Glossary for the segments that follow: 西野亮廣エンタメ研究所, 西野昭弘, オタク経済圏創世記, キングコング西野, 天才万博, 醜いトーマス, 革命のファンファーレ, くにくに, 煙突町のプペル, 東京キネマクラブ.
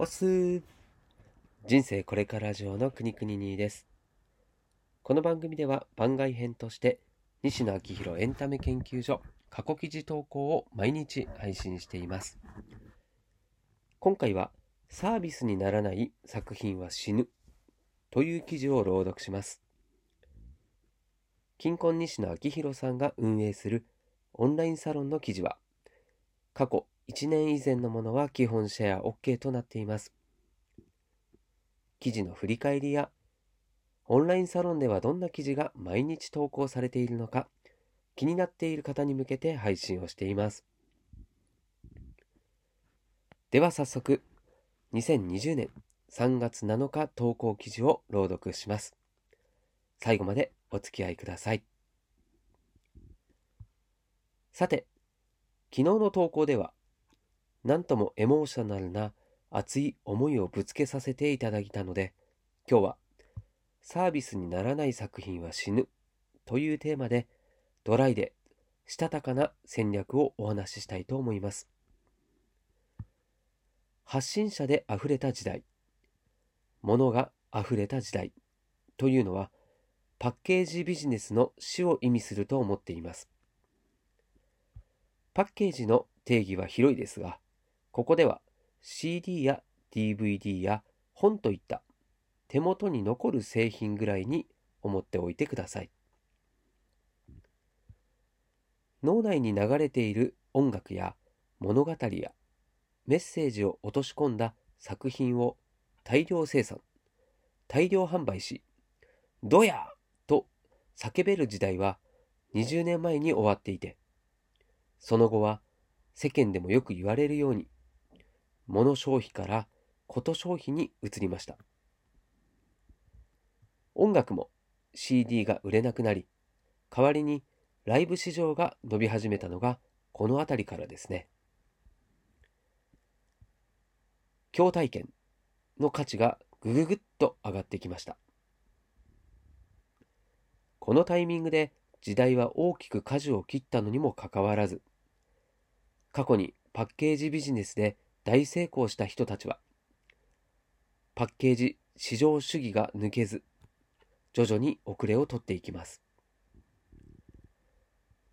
おす人生これから上のくにくににです。この番組では番外編として西野昭弘エンタメ研究所過去記事投稿を毎日配信しています。今回はサービスにならない作品は死ぬという記事を朗読します。近婚西野昭弘さんが運営するオンラインサロンの記事は過去1年以前のものは基本シェア OK となっています。記事の振り返りやオンラインサロンではどんな記事が毎日投稿されているのか気になっている方に向けて配信をしています。では早速2020年3月7日投稿記事を朗読します。最後までお付き合いください。さて、昨日の投稿ではなんともエモーショナルな熱い思いをぶつけさせていただいたので、今日はサービスにならない作品は死ぬというテーマでドライでしたたかな戦略をお話ししたいと思います。発信者であふれた時代、物があふれた時代というのはパッケージビジネスの死を意味すると思っています。パッケージの定義は広いですが、ここではCD や DVD や本といった手元に残る製品ぐらいに思っておいてください。脳内に流れている音楽や物語やメッセージを落とし込んだ作品を大量生産、大量販売し、ドヤーと叫べる時代は20年前に終わっていて、その後は世間でもよく言われるように物消費からこと消費に移りました。音楽も CD が売れなくなり、代わりにライブ市場が伸び始めたのがこのあたりからですね。共体験の価値がぐぐぐっと上がってきました。このタイミングで時代は大きく舵を切ったのにもかかわらず、過去にパッケージビジネスで大成功した人たちはパッケージ市場主義が抜けず徐々に遅れを取っていきます。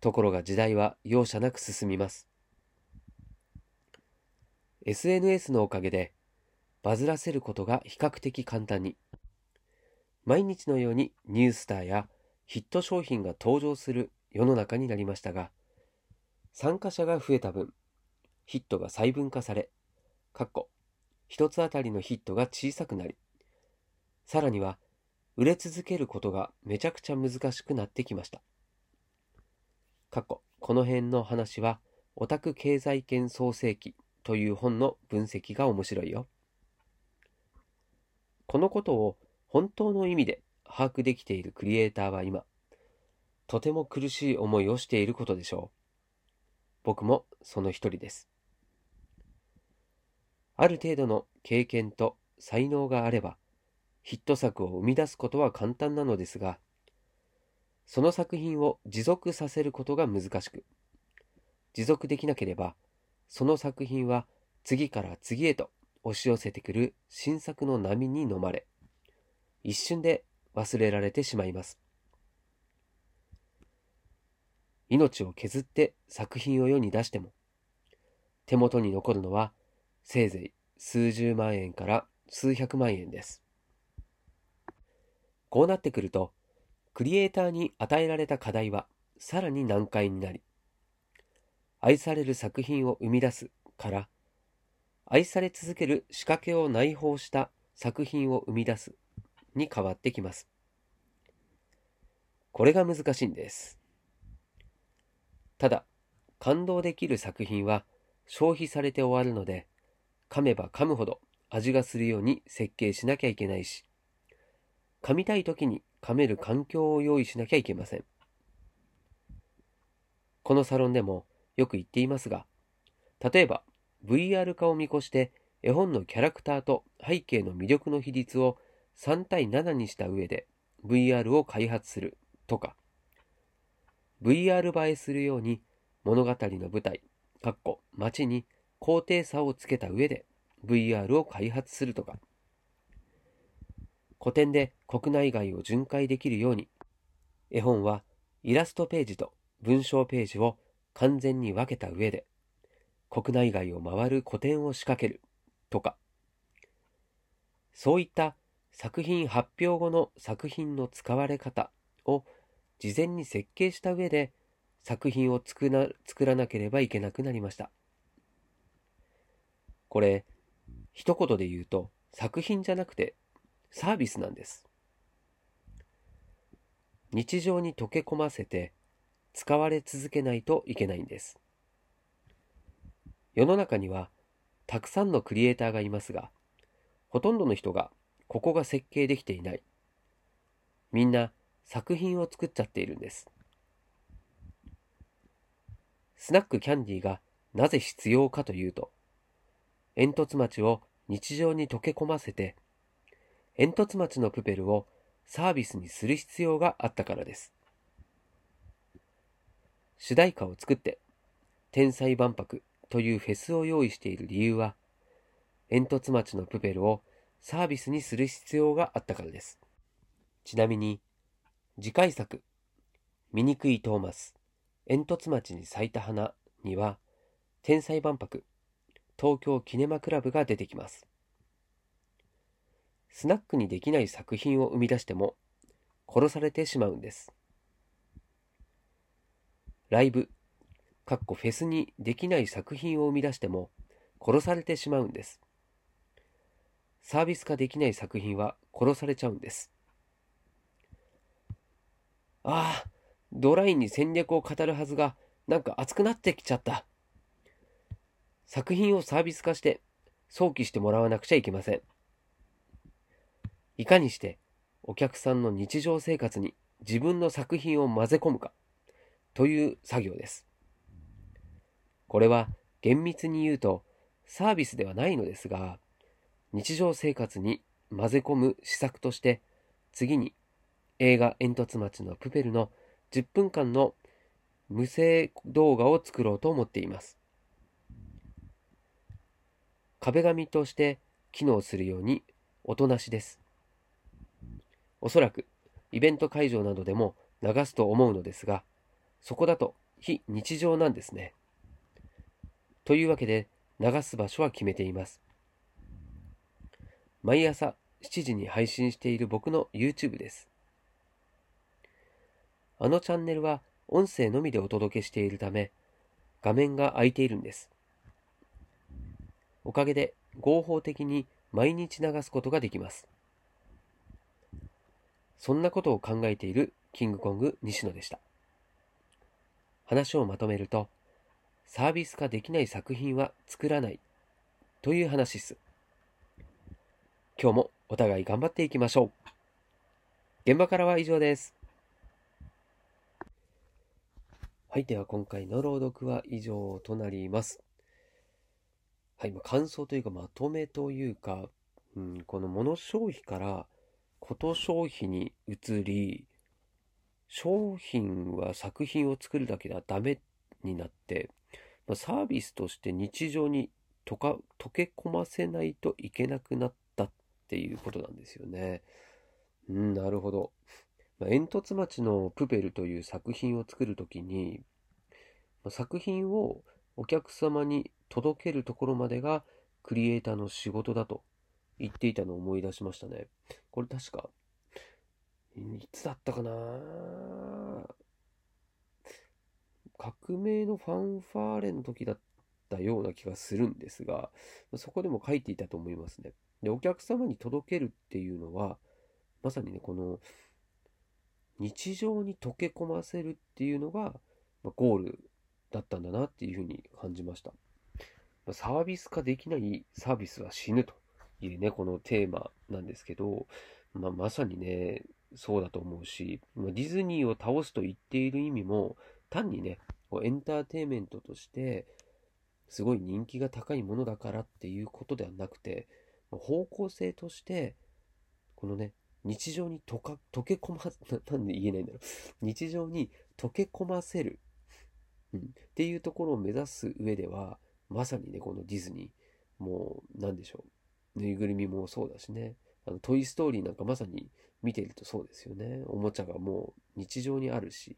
ところが時代は容赦なく進みます。 SNS のおかげでバズらせることが比較的簡単に、毎日のようにニュースターやヒット商品が登場する世の中になりましたが、参加者が増えた分ヒットが細分化され、一つあたりのヒットが小さくなり、さらには売れ続けることがめちゃくちゃ難しくなってきました。この辺の話はオタク経済圏創世記という本の分析が面白いよ。このことを本当の意味で把握できているクリエイターは今とても苦しい思いをしていることでしょう。僕もその一人です。ある程度の経験と才能があればヒット作を生み出すことは簡単なのですが、その作品を持続させることが難しく、持続できなければその作品は次から次へと押し寄せてくる新作の波に飲まれ、一瞬で忘れられてしまいます。命を削って作品を世に出しても手元に残るのはせいぜい数十万円から数百万円です。こうなってくるとクリエイターに与えられた課題はさらに難解になり、愛される作品を生み出すから愛され続ける仕掛けを内包した作品を生み出すに変わってきます。これが難しいんです。ただ感動できる作品は消費されて終わるので、噛めば噛むほど味がするように設計しなきゃいけないし、噛みたい時に噛める環境を用意しなきゃいけません。このサロンでもよく言っていますが、例えば VR 化を見越して絵本のキャラクターと背景の魅力の比率を3対7にした上で VR を開発するとか、VR 映えするように物語の舞台、街に高低差をつけた上で VR を開発するとか、古典で国内外を巡回できるように、絵本はイラストページと文章ページを完全に分けた上で、国内外を回る個展を仕掛けるとか、そういった作品発表後の作品の使われ方を事前に設計した上で作品を作らなければいけなくなりました。これ、一言で言うと作品じゃなくてサービスなんです。日常に溶け込ませて使われ続けないといけないんです。世の中にはたくさんのクリエイターがいますが、ほとんどの人がここが設計できていない。みんな作品を作っちゃっているんです。スナックキャンディがなぜ必要かというと、煙突町を日常に溶け込ませて、煙突町のプペルをサービスにする必要があったからです。主題歌を作って、天才万博というフェスを用意している理由は、煙突町のプペルをサービスにする必要があったからです。ちなみに、次回作、醜いトーマス、煙突町に咲いた花には、天才万博、東京キネマクラブが出てきます。スナックにできない作品を生み出しても、殺されてしまうんです。ライブ、かっこフェスにできない作品を生み出しても、殺されてしまうんです。サービス化できない作品は殺されちゃうんです。ああ、ドライに戦略を語るはずが、なんか熱くなってきちゃった。作品をサービス化して、想起してもらわなくちゃいけません。いかにしてお客さんの日常生活に自分の作品を混ぜ込むかという作業です。これは厳密に言うとサービスではないのですが、日常生活に混ぜ込む施策として、次に映画煙突町のプペルの10分間の無声動画を作ろうと思っています。壁紙として機能するように音なしです。おそらくイベント会場などでも流すと思うのですが、そこだと非日常なんですね。というわけで流す場所は決めています。毎朝7時に配信している僕の YouTube です。あのチャンネルは音声のみでお届けしているため、画面が空いているんです。おかげで合法的に毎日流すことができます。そんなことを考えているキングコング西野でした。話をまとめると、サービス化できない作品は作らないという話です。今日もお互い頑張っていきましょう。現場からは以上です。はい、では今回の朗読は以上となります。はい、感想というかまとめというか、この物消費からこと消費に移り、商品は作品を作るだけではダメになって、サービスとして日常に溶け込ませないといけなくなったっていうことなんですよね。なるほど。煙突町のプペルという作品を作るときに、作品をお客様に届けるところまでがクリエイターの仕事だと言っていたのを思い出しましたね。これ確かいつだったかな、革命のファンファーレの時だったような気がするんですが、そこでも書いていたと思いますね。で、お客様に届けるっていうのはまさにね、この日常に溶け込ませるっていうのがゴールだったんだなっていうふうに感じました。サービス化できないサービスは死ぬというね、このテーマなんですけど、まさにね、そうだと思うし、ディズニーを倒すと言っている意味も、単にね、エンターテインメントとして、すごい人気が高いものだからっていうことではなくて、方向性として、このね、日常に日常に溶け込ませる、っていうところを目指す上では、まさにね、このディズニー、もう何でしょう、ぬいぐるみもそうだしね、トイストーリーなんかまさに見てるとそうですよね。おもちゃがもう日常にあるし、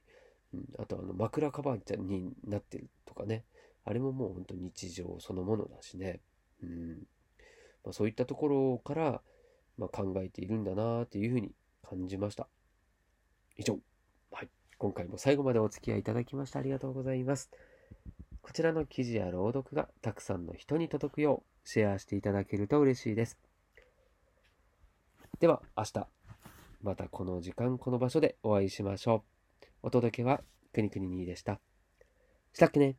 あと枕カバーになってるとかね、あれももう本当日常そのものだしね、そういったところから、考えているんだなというふうに感じました。以上、はい、今回も最後までお付き合いいただきましてありがとうございます。こちらの記事や朗読がたくさんの人に届くようシェアしていただけると嬉しいです。では明日、またこの時間この場所でお会いしましょう。お届けはくにくににーでした。したっけね。